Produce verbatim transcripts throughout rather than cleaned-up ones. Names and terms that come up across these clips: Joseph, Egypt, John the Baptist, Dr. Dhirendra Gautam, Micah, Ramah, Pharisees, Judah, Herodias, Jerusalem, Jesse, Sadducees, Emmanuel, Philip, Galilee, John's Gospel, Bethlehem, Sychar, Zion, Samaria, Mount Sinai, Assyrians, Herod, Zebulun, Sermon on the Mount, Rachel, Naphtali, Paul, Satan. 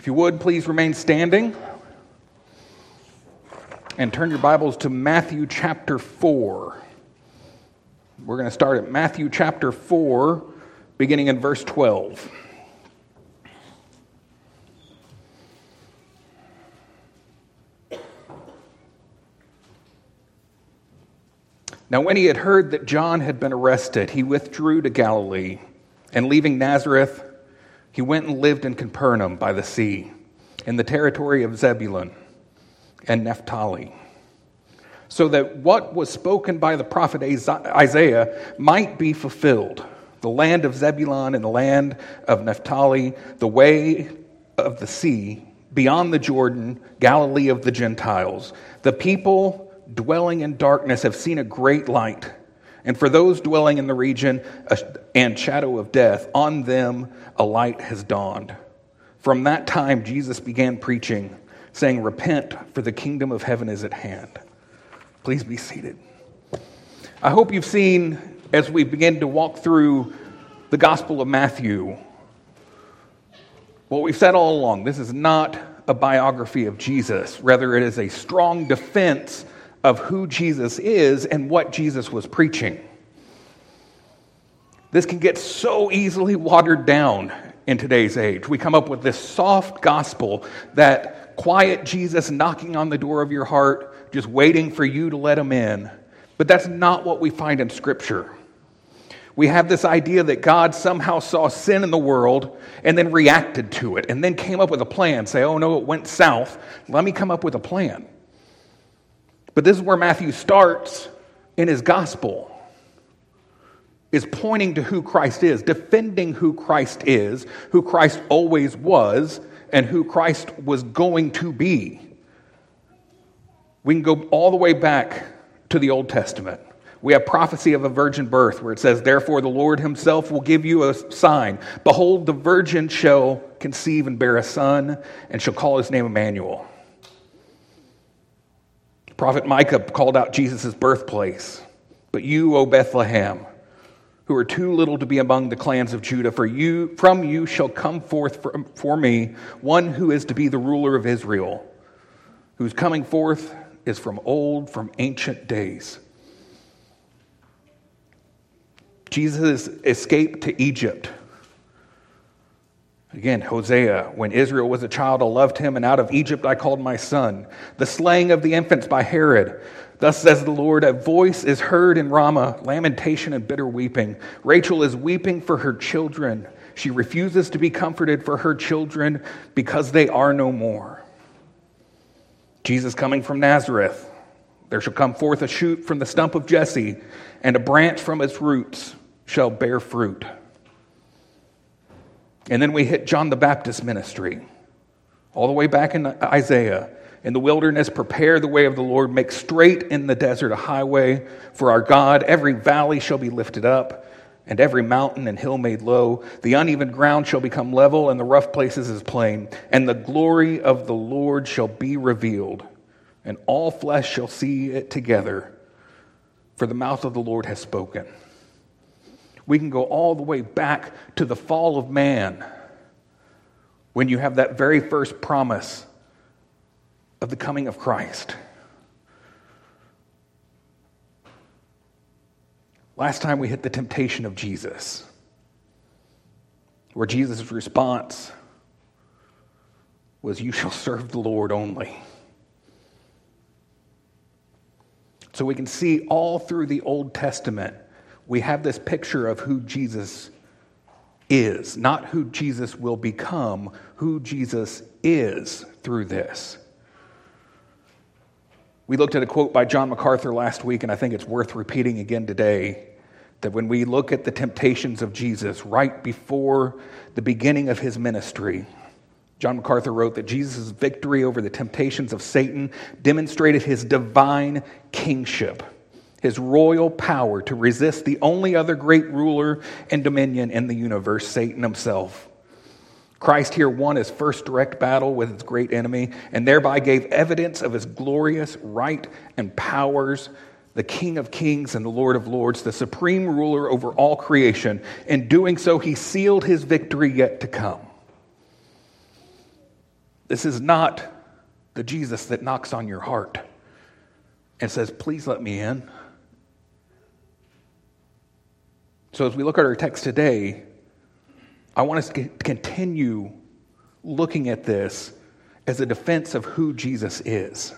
If you would, please remain standing and turn your Bibles to Matthew chapter four. We're going to start at Matthew chapter four, beginning in verse twelve. Now when he had heard that John had been arrested, he withdrew to Galilee, and leaving Nazareth, he went and lived in Capernaum by the sea, in the territory of Zebulun and Naphtali, so that what was spoken by the prophet Isaiah might be fulfilled. The land of Zebulun and the land of Naphtali, the way of the sea, beyond the Jordan, Galilee of the Gentiles. The people dwelling in darkness have seen a great light, and for those dwelling in the region and shadow of death, on them a light has dawned. From that time Jesus began preaching, saying, "Repent, for the kingdom of heaven is at hand." Please be seated. I hope you've seen, as we begin to walk through the Gospel of Matthew, what we've said all along: this is not a biography of Jesus. Rather, it is a strong defense of who Jesus is and what Jesus was preaching. This can get so easily watered down in today's age. We come up with this soft gospel, that quiet Jesus knocking on the door of your heart, just waiting for you to let him in. But that's not what we find in Scripture. We have this idea that God somehow saw sin in the world and then reacted to it and then came up with a plan. Say, oh no, it went south. Let me come up with a plan. But this is where Matthew starts in his gospel, is pointing to who Christ is, defending who Christ is, who Christ always was, and who Christ was going to be. We can go all the way back to the Old Testament. We have prophecy of a virgin birth where it says, "Therefore the Lord himself will give you a sign. Behold, the virgin shall conceive and bear a son, and shall call his name Emmanuel." Prophet Micah called out Jesus' birthplace. "But you, O Bethlehem, who are too little to be among the clans of Judah, for you, from you shall come forth for, for me one who is to be the ruler of Israel, whose coming forth is from old, from ancient days." Jesus' escape to Egypt. Again, Hosea, "When Israel was a child, I loved him, and out of Egypt I called my son." The slaying of the infants by Herod. "Thus says the Lord, a voice is heard in Ramah, lamentation and bitter weeping. Rachel is weeping for her children. She refuses to be comforted for her children, because they are no more." Jesus coming from Nazareth. "There shall come forth a shoot from the stump of Jesse, and a branch from its roots shall bear fruit." And then we hit John the Baptist ministry, all the way back in Isaiah. "In the wilderness, prepare the way of the Lord, make straight in the desert a highway for our God. Every valley shall be lifted up, and every mountain and hill made low. The uneven ground shall become level, and the rough places is plain. And the glory of the Lord shall be revealed, and all flesh shall see it together, for the mouth of the Lord has spoken." We can go all the way back to the fall of man, when you have that very first promise of the coming of Christ. Last time we hit the temptation of Jesus, where Jesus' response was, "You shall serve the Lord only." So we can see all through the Old Testament, we have this picture of who Jesus is, not who Jesus will become, who Jesus is through this. We looked at a quote by John MacArthur last week, and I think it's worth repeating again today, that when we look at the temptations of Jesus right before the beginning of his ministry, John MacArthur wrote that Jesus' victory over the temptations of Satan demonstrated his divine kingship, his royal power to resist the only other great ruler and dominion in the universe, Satan himself. Christ here won his first direct battle with his great enemy, and thereby gave evidence of his glorious right and powers, the King of Kings and the Lord of Lords, the supreme ruler over all creation. In doing so, he sealed his victory yet to come. This is not the Jesus that knocks on your heart and says, please let me in. So as we look at our text today, I want us to continue looking at this as a defense of who Jesus is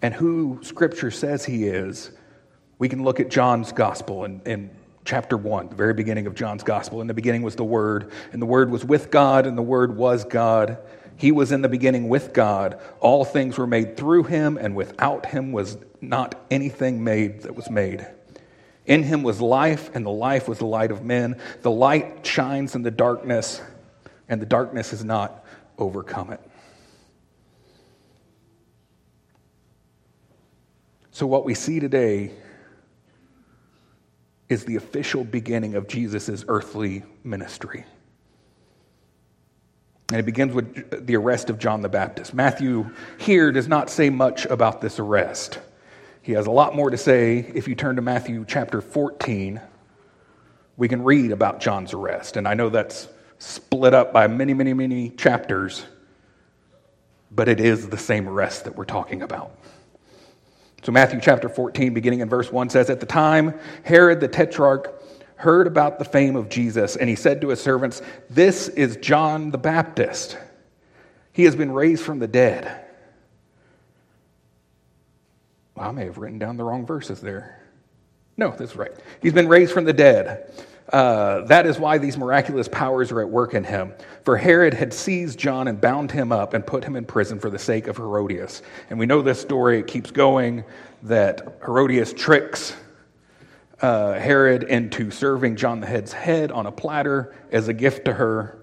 and who Scripture says he is. We can look at John's Gospel in, in chapter one, the very beginning of John's Gospel. In the beginning was the Word, and the Word was with God, and the Word was God. He was in the beginning with God. All things were made through him, and without him was not anything made that was made. In him was life, and the life was the light of men. The light shines in the darkness, and the darkness has not overcome it. So what we see today is the official beginning of Jesus' earthly ministry. And it begins with the arrest of John the Baptist. Matthew here does not say much about this arrest. He has a lot more to say. If you turn to Matthew chapter fourteen, we can read about John's arrest. And I know that's split up by many, many, many chapters, but it is the same arrest that we're talking about. So Matthew chapter fourteen, beginning in verse one, says, At the time, Herod the Tetrarch heard about the fame of Jesus, and he said to his servants, This is John the Baptist. He has been raised from the dead. Well, I may have written down the wrong verses there. No, that's right. He's been raised from the dead. Uh, that is why these miraculous powers are at work in him. For Herod had seized John and bound him up and put him in prison for the sake of Herodias. And we know this story, it keeps going, that Herodias tricks uh, Herod into serving John the head's head on a platter as a gift to her.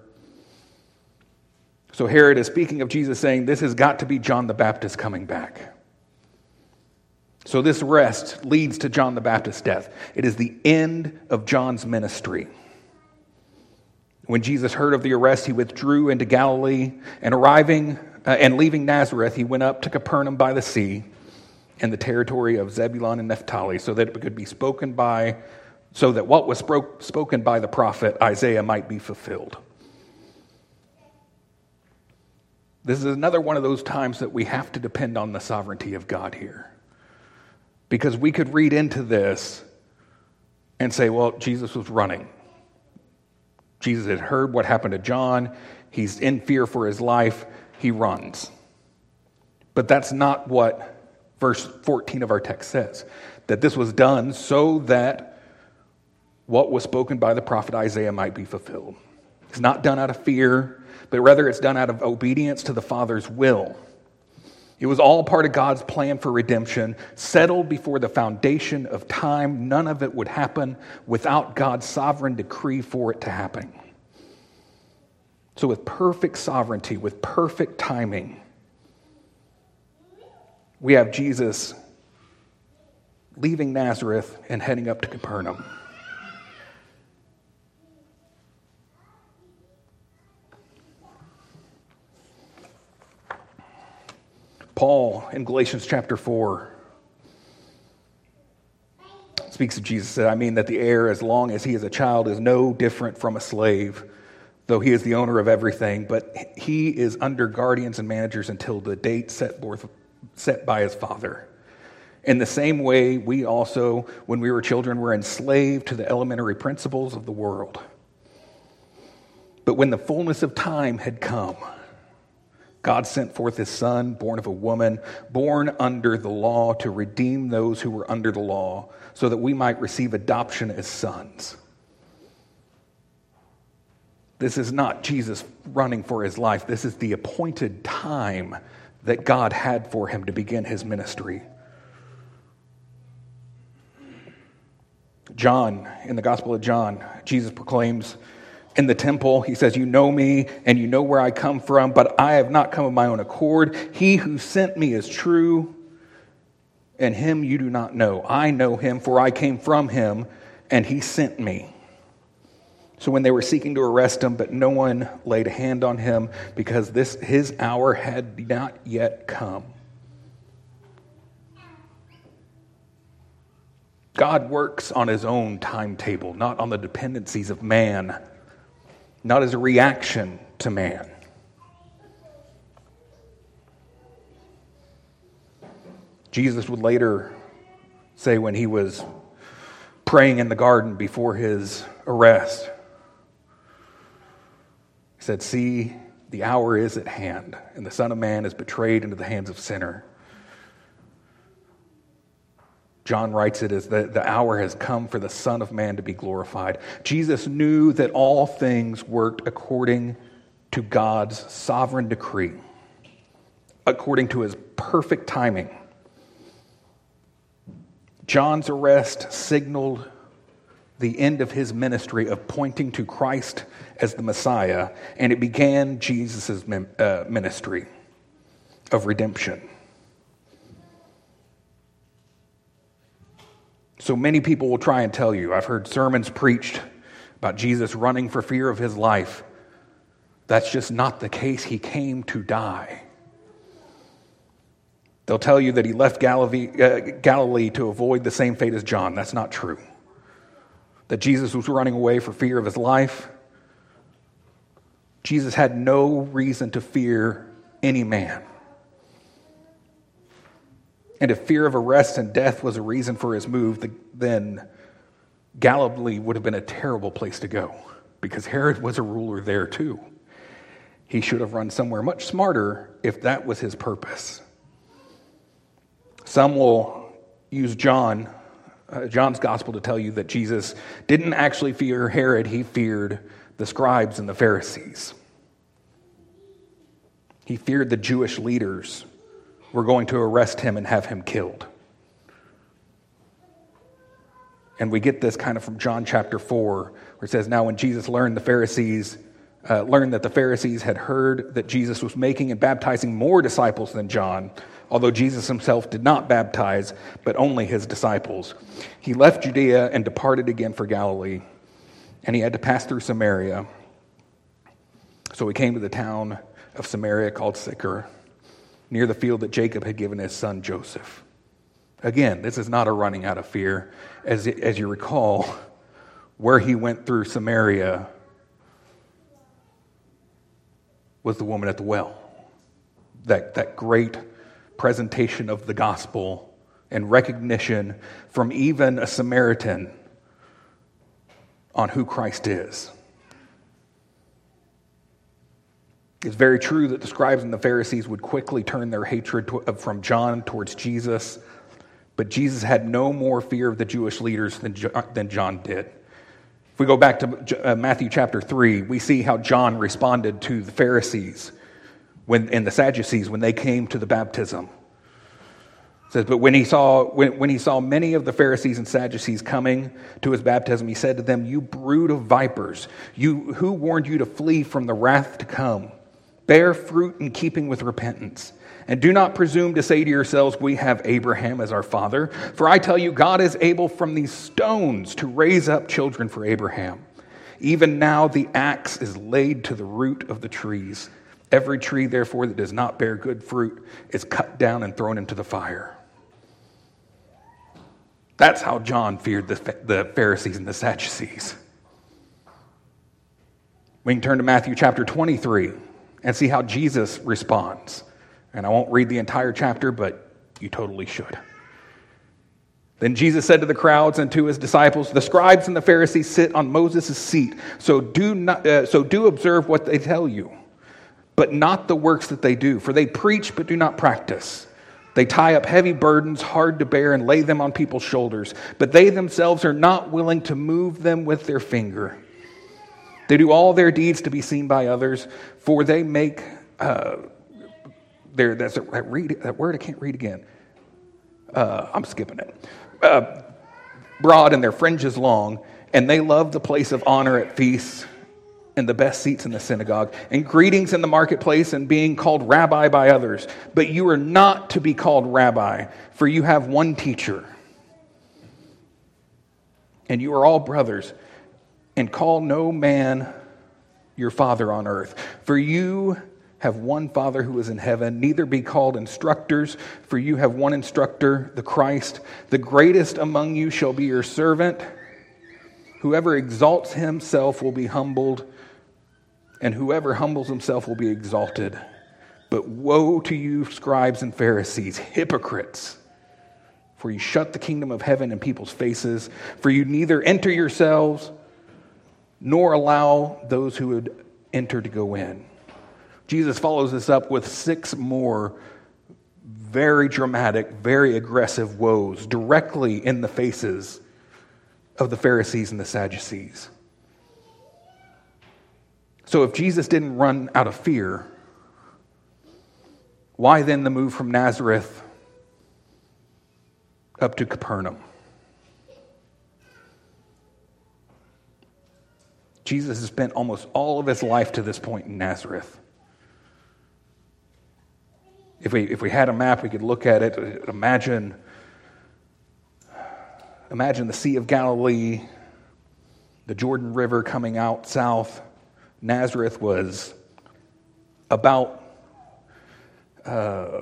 So Herod is speaking of Jesus saying, this has got to be John the Baptist coming back. So this arrest leads to John the Baptist's death. It is the end of John's ministry. When Jesus heard of the arrest, he withdrew into Galilee, and arriving uh, and leaving Nazareth, he went up to Capernaum by the sea in the territory of Zebulun and Naphtali, so that it could be spoken by, so that what was spoke, spoken by the prophet Isaiah might be fulfilled. This is another one of those times that we have to depend on the sovereignty of God here. Because we could read into this and say, well, Jesus was running. Jesus had heard what happened to John. He's in fear for his life. He runs. But that's not what verse fourteen of our text says, that this was done so that what was spoken by the prophet Isaiah might be fulfilled. It's not done out of fear, but rather it's done out of obedience to the Father's will. It was all part of God's plan for redemption, settled before the foundation of time. None of it would happen without God's sovereign decree for it to happen. So with perfect sovereignty, with perfect timing, we have Jesus leaving Nazareth and heading up to Capernaum. Paul, in Galatians chapter four, speaks of Jesus, said, I mean that the heir, as long as he is a child, is no different from a slave, though he is the owner of everything, but he is under guardians and managers until the date set forth, set by his father. In the same way, we also, when we were children, were enslaved to the elementary principles of the world. But when the fullness of time had come, God sent forth his son, born of a woman, born under the law, to redeem those who were under the law, so that we might receive adoption as sons. This is not Jesus running for his life. This is the appointed time that God had for him to begin his ministry. John, in the Gospel of John, Jesus proclaims, in the temple, he says, you know me and you know where I come from, but I have not come of my own accord. He who sent me is true, and him you do not know. I know him, for I came from him, and he sent me. So when they were seeking to arrest him, but no one laid a hand on him, because this his hour had not yet come. God works on his own timetable, not on the dependencies of man. not as a reaction to man. Jesus would later say when he was praying in the garden before his arrest, he said, "See, the hour is at hand, and the Son of Man is betrayed into the hands of sinners." John writes it as the, the hour has come for the Son of Man to be glorified. Jesus knew that all things worked according to God's sovereign decree, according to his perfect timing. John's arrest signaled the end of his ministry of pointing to Christ as the Messiah, and it began Jesus' ministry of redemption. So many people will try and tell you, I've heard sermons preached about Jesus running for fear of his life. That's just not the case. He came to die. They'll tell you that he left Galilee to avoid the same fate as John. That's not true. That Jesus was running away for fear of his life. Jesus had no reason to fear any man. And if fear of arrest and death was a reason for his move, then Galilee would have been a terrible place to go, because Herod was a ruler there too. He should have run somewhere much smarter if that was his purpose. Some will use John, uh, John's Gospel to tell you that Jesus didn't actually fear Herod, he feared the scribes and the Pharisees. He feared the Jewish leaders were going to arrest him and have him killed. And we get this kind of from John chapter four, where it says, "Now when Jesus learned the Pharisees uh, learned that the Pharisees had heard that Jesus was making and baptizing more disciples than John, although Jesus himself did not baptize, but only his disciples, he left Judea and departed again for Galilee, and he had to pass through Samaria. So he came to the town of Samaria called Sychar, near the field that Jacob had given his son Joseph." Again, this is not a running out of fear. As, as you recall, where he went through Samaria was the woman at the well. That, that great presentation of the gospel and recognition from even a Samaritan on who Christ is. It's very true that the scribes and the Pharisees would quickly turn their hatred to, from John towards Jesus, but Jesus had no more fear of the Jewish leaders than, than John did. If we go back to Matthew chapter three, we see how John responded to the Pharisees when, and the Sadducees when they came to the baptism. It says, "But when he saw when, when he saw many of the Pharisees and Sadducees coming to his baptism, he said to them, 'You brood of vipers, you who warned you to flee from the wrath to come? Bear fruit in keeping with repentance. And do not presume to say to yourselves, we have Abraham as our father. For I tell you, God is able from these stones to raise up children for Abraham. Even now the axe is laid to the root of the trees. Every tree, therefore, that does not bear good fruit is cut down and thrown into the fire.'" That's how John feared the Pharisees and the Sadducees. We can turn to Matthew chapter twenty-three. And see how Jesus responds. And I won't read the entire chapter, but you totally should. "Then Jesus said to the crowds and to his disciples, 'The scribes and the Pharisees sit on Moses' seat, so do not, uh, so do observe what they tell you, but not the works that they do. For they preach but do not practice. They tie up heavy burdens, hard to bear, and lay them on people's shoulders, but they themselves are not willing to move them with their finger. They do all their deeds to be seen by others, for they make uh, their that's a, I read that word I can't read again. Uh, I'm skipping it. Uh, broad and their fringes long, and they love the place of honor at feasts, and the best seats in the synagogue, and greetings in the marketplace, and being called rabbi by others. But you are not to be called rabbi, for you have one teacher, and you are all brothers. And call no man your father on earth, for you have one Father who is in heaven. Neither be called instructors, for you have one instructor, the Christ. The greatest among you shall be your servant. Whoever exalts himself will be humbled, and whoever humbles himself will be exalted. But woe to you, scribes and Pharisees, hypocrites! For you shut the kingdom of heaven in people's faces, for you neither enter yourselves nor allow those who would enter to go in. Jesus follows this up with six more very dramatic, very aggressive woes directly in the faces of the Pharisees and the Sadducees. So if Jesus didn't run out of fear, why then the move from Nazareth up to Capernaum? Jesus has spent almost all of his life to this point in Nazareth. If we if we had a map, we could look at it. Imagine, imagine the Sea of Galilee, the Jordan River coming out south. Nazareth was about, uh,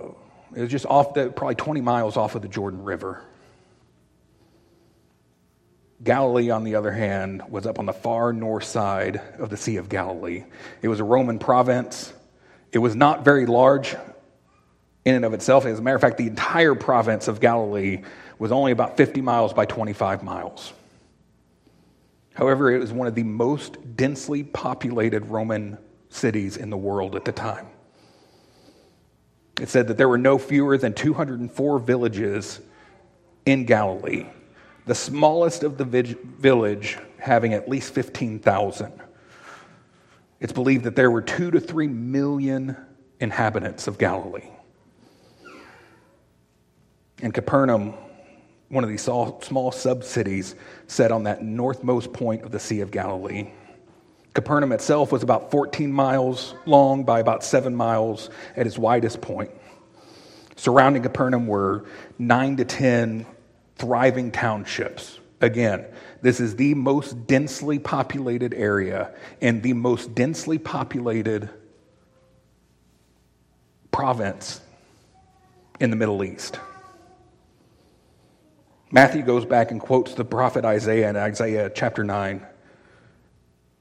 it was just off the, probably twenty miles off of the Jordan River. Galilee, on the other hand, was up on the far north side of the Sea of Galilee. It was a Roman province. It was not very large in and of itself. As a matter of fact, the entire province of Galilee was only about fifty miles by twenty-five miles. However, it was one of the most densely populated Roman cities in the world at the time. It said that there were no fewer than two hundred four villages in Galilee, the smallest of the village having at least fifteen thousand. It's believed that there were two to three million inhabitants of Galilee. And Capernaum, one of these small sub-cities, set on that northmost point of the Sea of Galilee. Capernaum itself was about fourteen miles long by about seven miles at its widest point. Surrounding Capernaum were nine to ten thriving townships. Again, this is the most densely populated area and the most densely populated province in the Middle East. Matthew goes back and quotes the prophet Isaiah in Isaiah chapter nine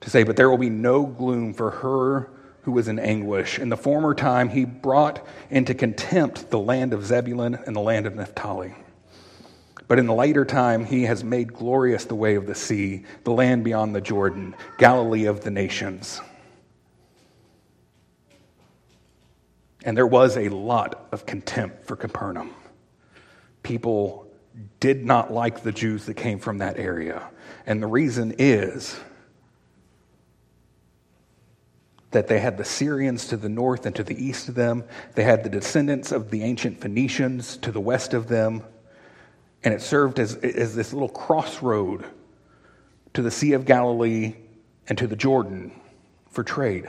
to say, "But there will be no gloom for her who was in anguish. In the former time he brought into contempt the land of Zebulun and the land of Naphtali. But in the later time he has made glorious the way of the sea, the land beyond the Jordan, Galilee of the nations." And there was a lot of contempt for Capernaum. People did not like the Jews that came from that area. And the reason is that they had the Syrians to the north and to the east of them. They had the descendants of the ancient Phoenicians to the west of them. And it served as, as this little crossroad to the Sea of Galilee and to the Jordan for trade.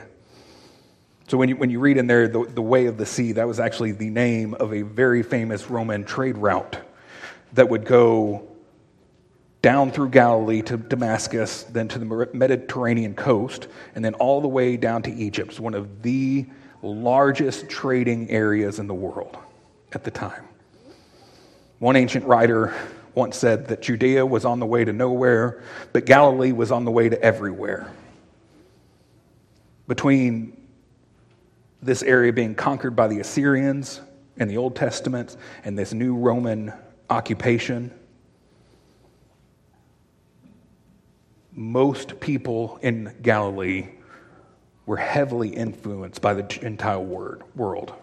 So when you, when you read in there, the, the way of the sea, that was actually the name of a very famous Roman trade route that would go down through Galilee to Damascus, then to the Mediterranean coast, and then all the way down to Egypt. It's one of the largest trading areas in the world at the time. One ancient writer once said that Judea was on the way to nowhere, but Galilee was on the way to everywhere. Between this area being conquered by the Assyrians in the Old Testament and this new Roman occupation, most people in Galilee were heavily influenced by the Gentile world.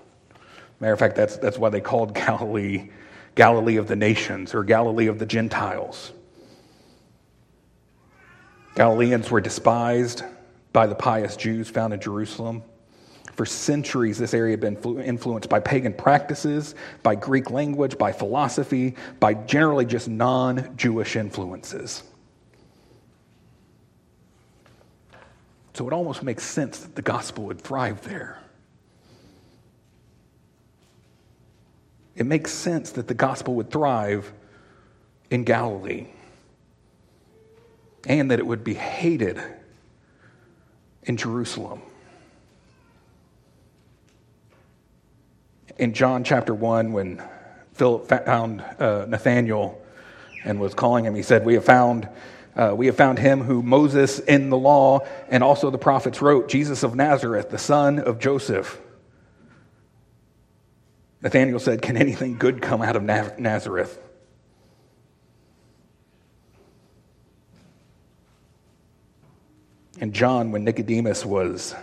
Matter of fact, that's that's why they called Galilee Galilee of the nations or Galilee of the Gentiles. Galileans were despised by the pious Jews found in Jerusalem. For centuries, this area had been influenced by pagan practices, by Greek language, by philosophy, by generally just non-Jewish influences. So it almost makes sense that the gospel would thrive there. It makes sense that the gospel would thrive in Galilee, and that it would be hated in Jerusalem. In John chapter one, when Philip found uh, Nathanael and was calling him, he said, "We have found Uh, we have found him who Moses in the law and also the prophets wrote, Jesus of Nazareth, the son of Joseph. Nathanael said, can anything good come out of Nazareth? And John, when Nicodemus was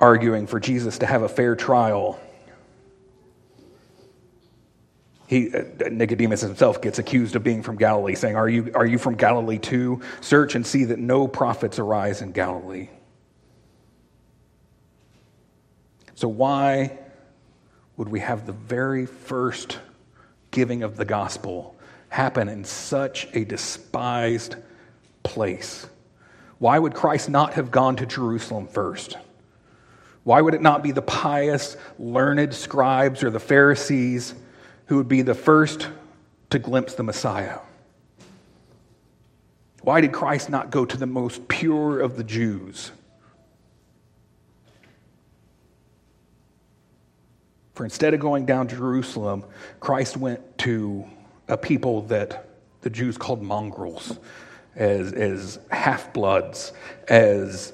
arguing for Jesus to have a fair trial, He, uh, Nicodemus himself gets accused of being from Galilee, saying, are you, are you from Galilee too? Search and see that no prophets arise in Galilee. So why would we have the very first giving of the gospel happen in such a despised place? Why would Christ not have gone to Jerusalem first? Why would it not be the pious, learned scribes or the Pharisees who would be the first to glimpse the Messiah? Why did Christ not go to the most pure of the Jews? For instead of going down to Jerusalem, Christ went to a people that the Jews called mongrels, as, as half-bloods, as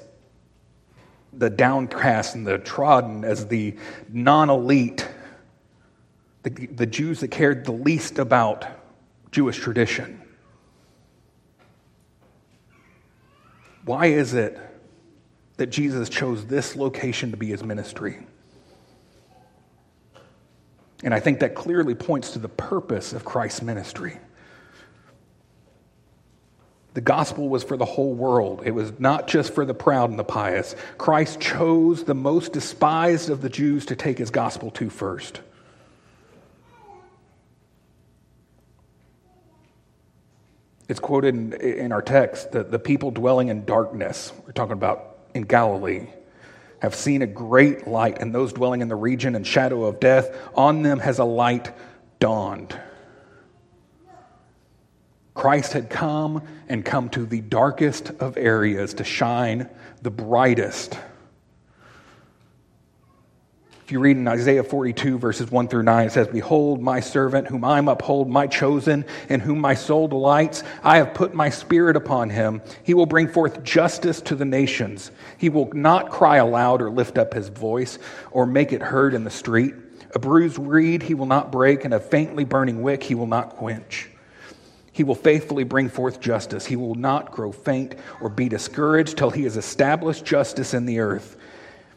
the downcast and the trodden, as the non-elite, The, the Jews that cared the least about Jewish tradition. Why is it that Jesus chose this location to be his ministry? And I think that clearly points to the purpose of Christ's ministry. The gospel was for the whole world. It was not just for the proud and the pious. Christ chose the most despised of the Jews to take his gospel to first. It's quoted in, in our text that the people dwelling in darkness, we're talking about in Galilee, have seen a great light, and those dwelling in the region and shadow of death, on them has a light dawned. Christ had come and come to the darkest of areas to shine the brightest. If you read in Isaiah forty-two, verses one through nine, it says, behold, my servant, whom I uphold, my chosen, in whom my soul delights. I have put my spirit upon him. He will bring forth justice to the nations. He will not cry aloud or lift up his voice or make it heard in the street. A bruised reed he will not break, and a faintly burning wick he will not quench. He will faithfully bring forth justice. He will not grow faint or be discouraged till he has established justice in the earth.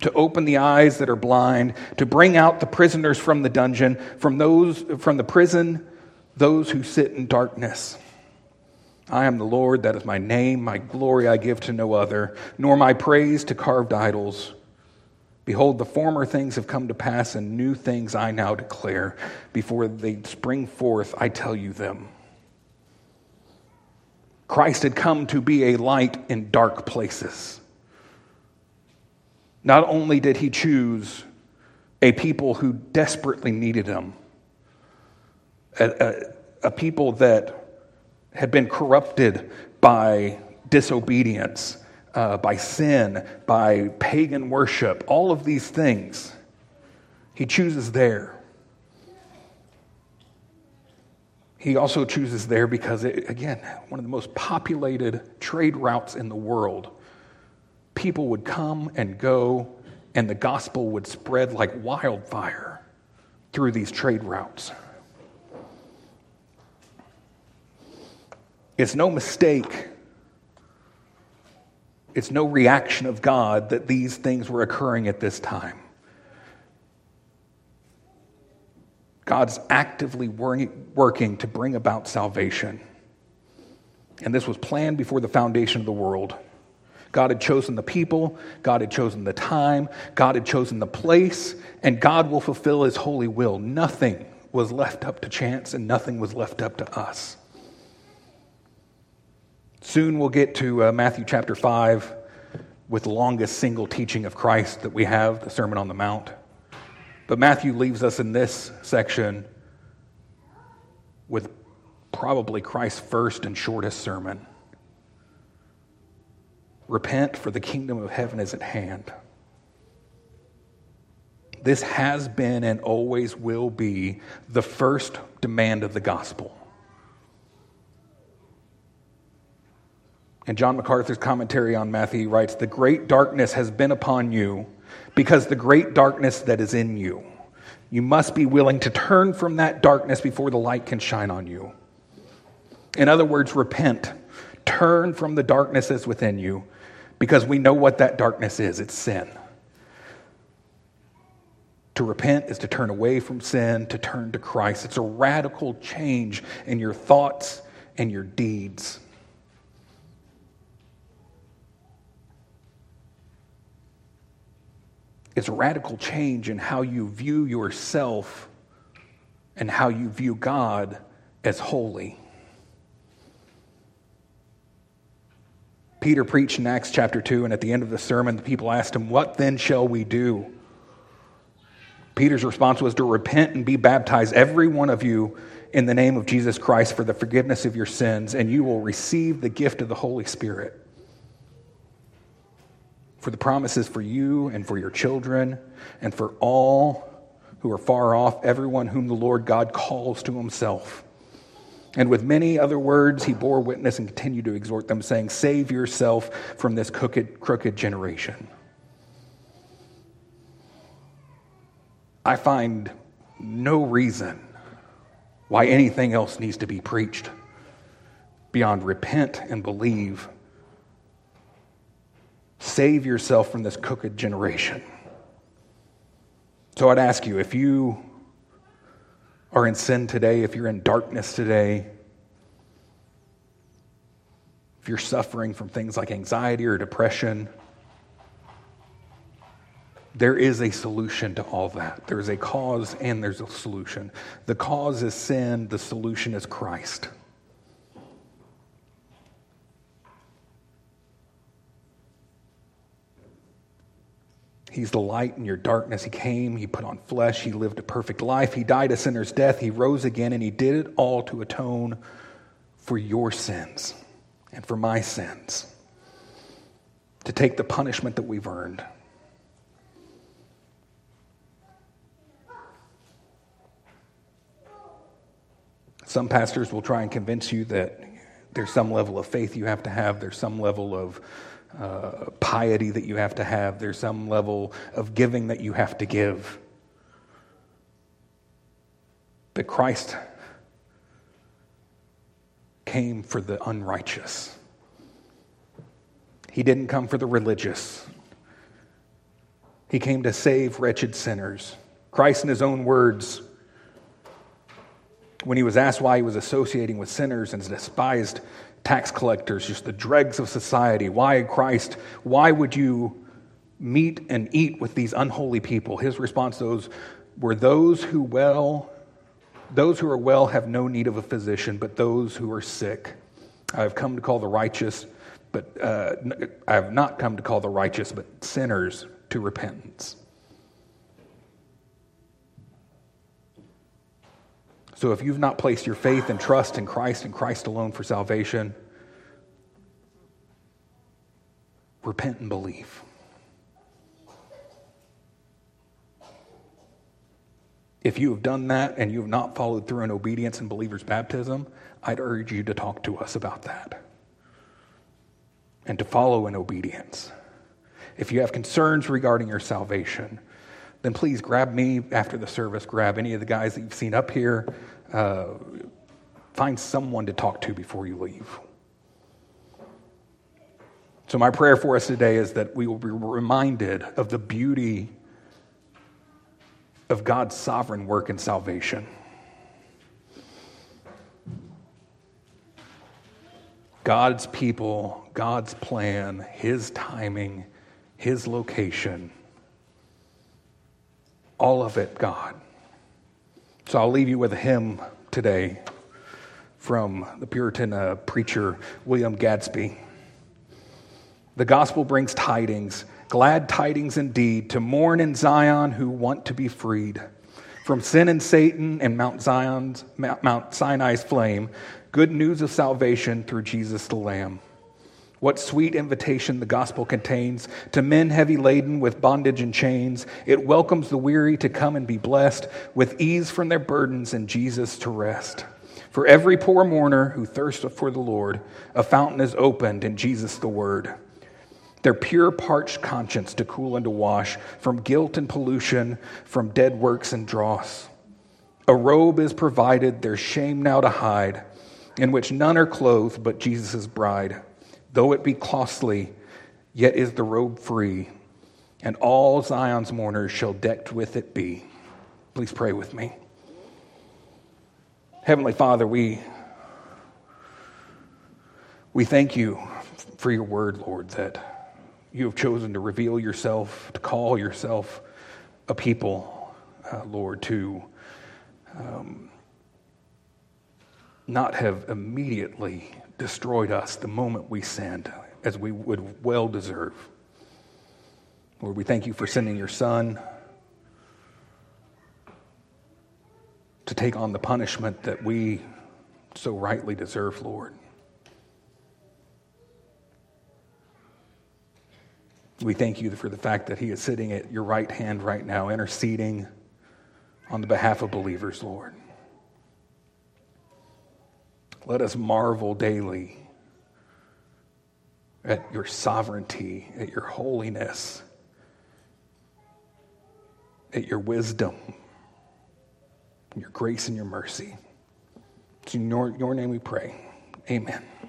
to open the eyes that are blind, to bring out the prisoners from the dungeon, from those from the prison, those who sit in darkness. I am the Lord, that is my name, my glory I give to no other, nor my praise to carved idols. Behold, the former things have come to pass, and new things I now declare. Before they spring forth, I tell you them. Christ had come to be a light in dark places. Not only did he choose a people who desperately needed him, a, a, a people that had been corrupted by disobedience, uh, by sin, by pagan worship, all of these things, he chooses there. He also chooses there because, it, again, one of the most populated trade routes in the world. People would come and go, and the gospel would spread like wildfire through these trade routes. It's no mistake, it's no reaction of God that these things were occurring at this time. God's actively working to bring about salvation. And this was planned before the foundation of the world. God had chosen the people, God had chosen the time, God had chosen the place, and God will fulfill his holy will. Nothing was left up to chance, and nothing was left up to us. Soon we'll get to uh, Matthew chapter five with the longest single teaching of Christ that we have, the Sermon on the Mount. But Matthew leaves us in this section with probably Christ's first and shortest sermon. Repent, for the kingdom of heaven is at hand. This has been and always will be the first demand of the gospel. And John MacArthur's commentary on Matthew writes, "The great darkness has been upon you because the great darkness that is in you. You must be willing to turn from that darkness before the light can shine on you." In other words, repent. Turn from the darkness that's within you, because we know what that darkness is. It's sin. To repent is to turn away from sin, to turn to Christ. It's a radical change in your thoughts and your deeds. It's a radical change in how you view yourself and how you view God as holy. Peter preached in Acts chapter two, and at the end of the sermon, the people asked him, "What then shall we do?" Peter's response was to repent and be baptized, every one of you, in the name of Jesus Christ for the forgiveness of your sins, and you will receive the gift of the Holy Spirit. For the promises for you and for your children and for all who are far off, everyone whom the Lord God calls to himself. And with many other words, he bore witness and continued to exhort them, saying, "Save yourself from this crooked, crooked generation." I find no reason why anything else needs to be preached beyond repent and believe. Save yourself from this crooked generation. So I'd ask you, if you are in sin today, if you're in darkness today, if you're suffering from things like anxiety or depression, there is a solution to all that. There is a cause and there's a solution. The cause is sin, the solution is Christ. He's the light in your darkness. He came, he put on flesh, he lived a perfect life, he died a sinner's death, he rose again, and he did it all to atone for your sins and for my sins, to take the punishment that we've earned. Some pastors will try and convince you that there's some level of faith you have to have, there's some level of Uh, piety that you have to have. There's some level of giving that you have to give. But Christ came for the unrighteous. He didn't come for the religious. He came to save wretched sinners. Christ, in his own words, when he was asked why he was associating with sinners and despised tax collectors, just the dregs of society. Why, Christ, why would you meet and eat with these unholy people? His response to those were, those who well, those who are well have no need of a physician, but those who are sick. I have come to call the righteous, but uh, I have not come to call the righteous, but sinners to repentance. So if you've not placed your faith and trust in Christ and Christ alone for salvation, repent and believe. If you have done that and you have not followed through in obedience and believer's baptism, I'd urge you to talk to us about that and to follow in obedience. If you have concerns regarding your salvation, then please grab me after the service, grab any of the guys that you've seen up here. Uh, find someone to talk to before you leave. So my prayer for us today is that we will be reminded of the beauty of God's sovereign work in salvation. God's people, God's plan, his timing, his location, all of it, God. So I'll leave you with a hymn today from the Puritan uh, preacher William Gadsby. The gospel brings tidings, glad tidings indeed, to mourn in Zion who want to be freed from sin and Satan and Mount Zion's, Mount Sinai's flame. Good news of salvation through Jesus the Lamb. What sweet invitation the gospel contains to men heavy laden with bondage and chains. It welcomes the weary to come and be blessed with ease from their burdens and Jesus to rest. For every poor mourner who thirsteth for the Lord, a fountain is opened in Jesus the Word. Their pure parched conscience to cool and to wash from guilt and pollution, from dead works and dross. A robe is provided, their shame now to hide, in which none are clothed but Jesus' bride. Though it be costly, yet is the robe free, and all Zion's mourners shall decked with it be. Please pray with me. Heavenly Father, we, we thank you for your word, Lord, that you have chosen to reveal yourself, to call yourself a people, uh, Lord, to um, not have immediately destroyed us the moment we sinned, as we would well deserve. Lord, we thank you for sending your Son to take on the punishment that we so rightly deserve, Lord. We thank you for the fact that he is sitting at your right hand right now, interceding on the behalf of believers, Lord. Let us marvel daily at your sovereignty, at your holiness, at your wisdom, your grace and your mercy. It's in your, your name we pray. Amen.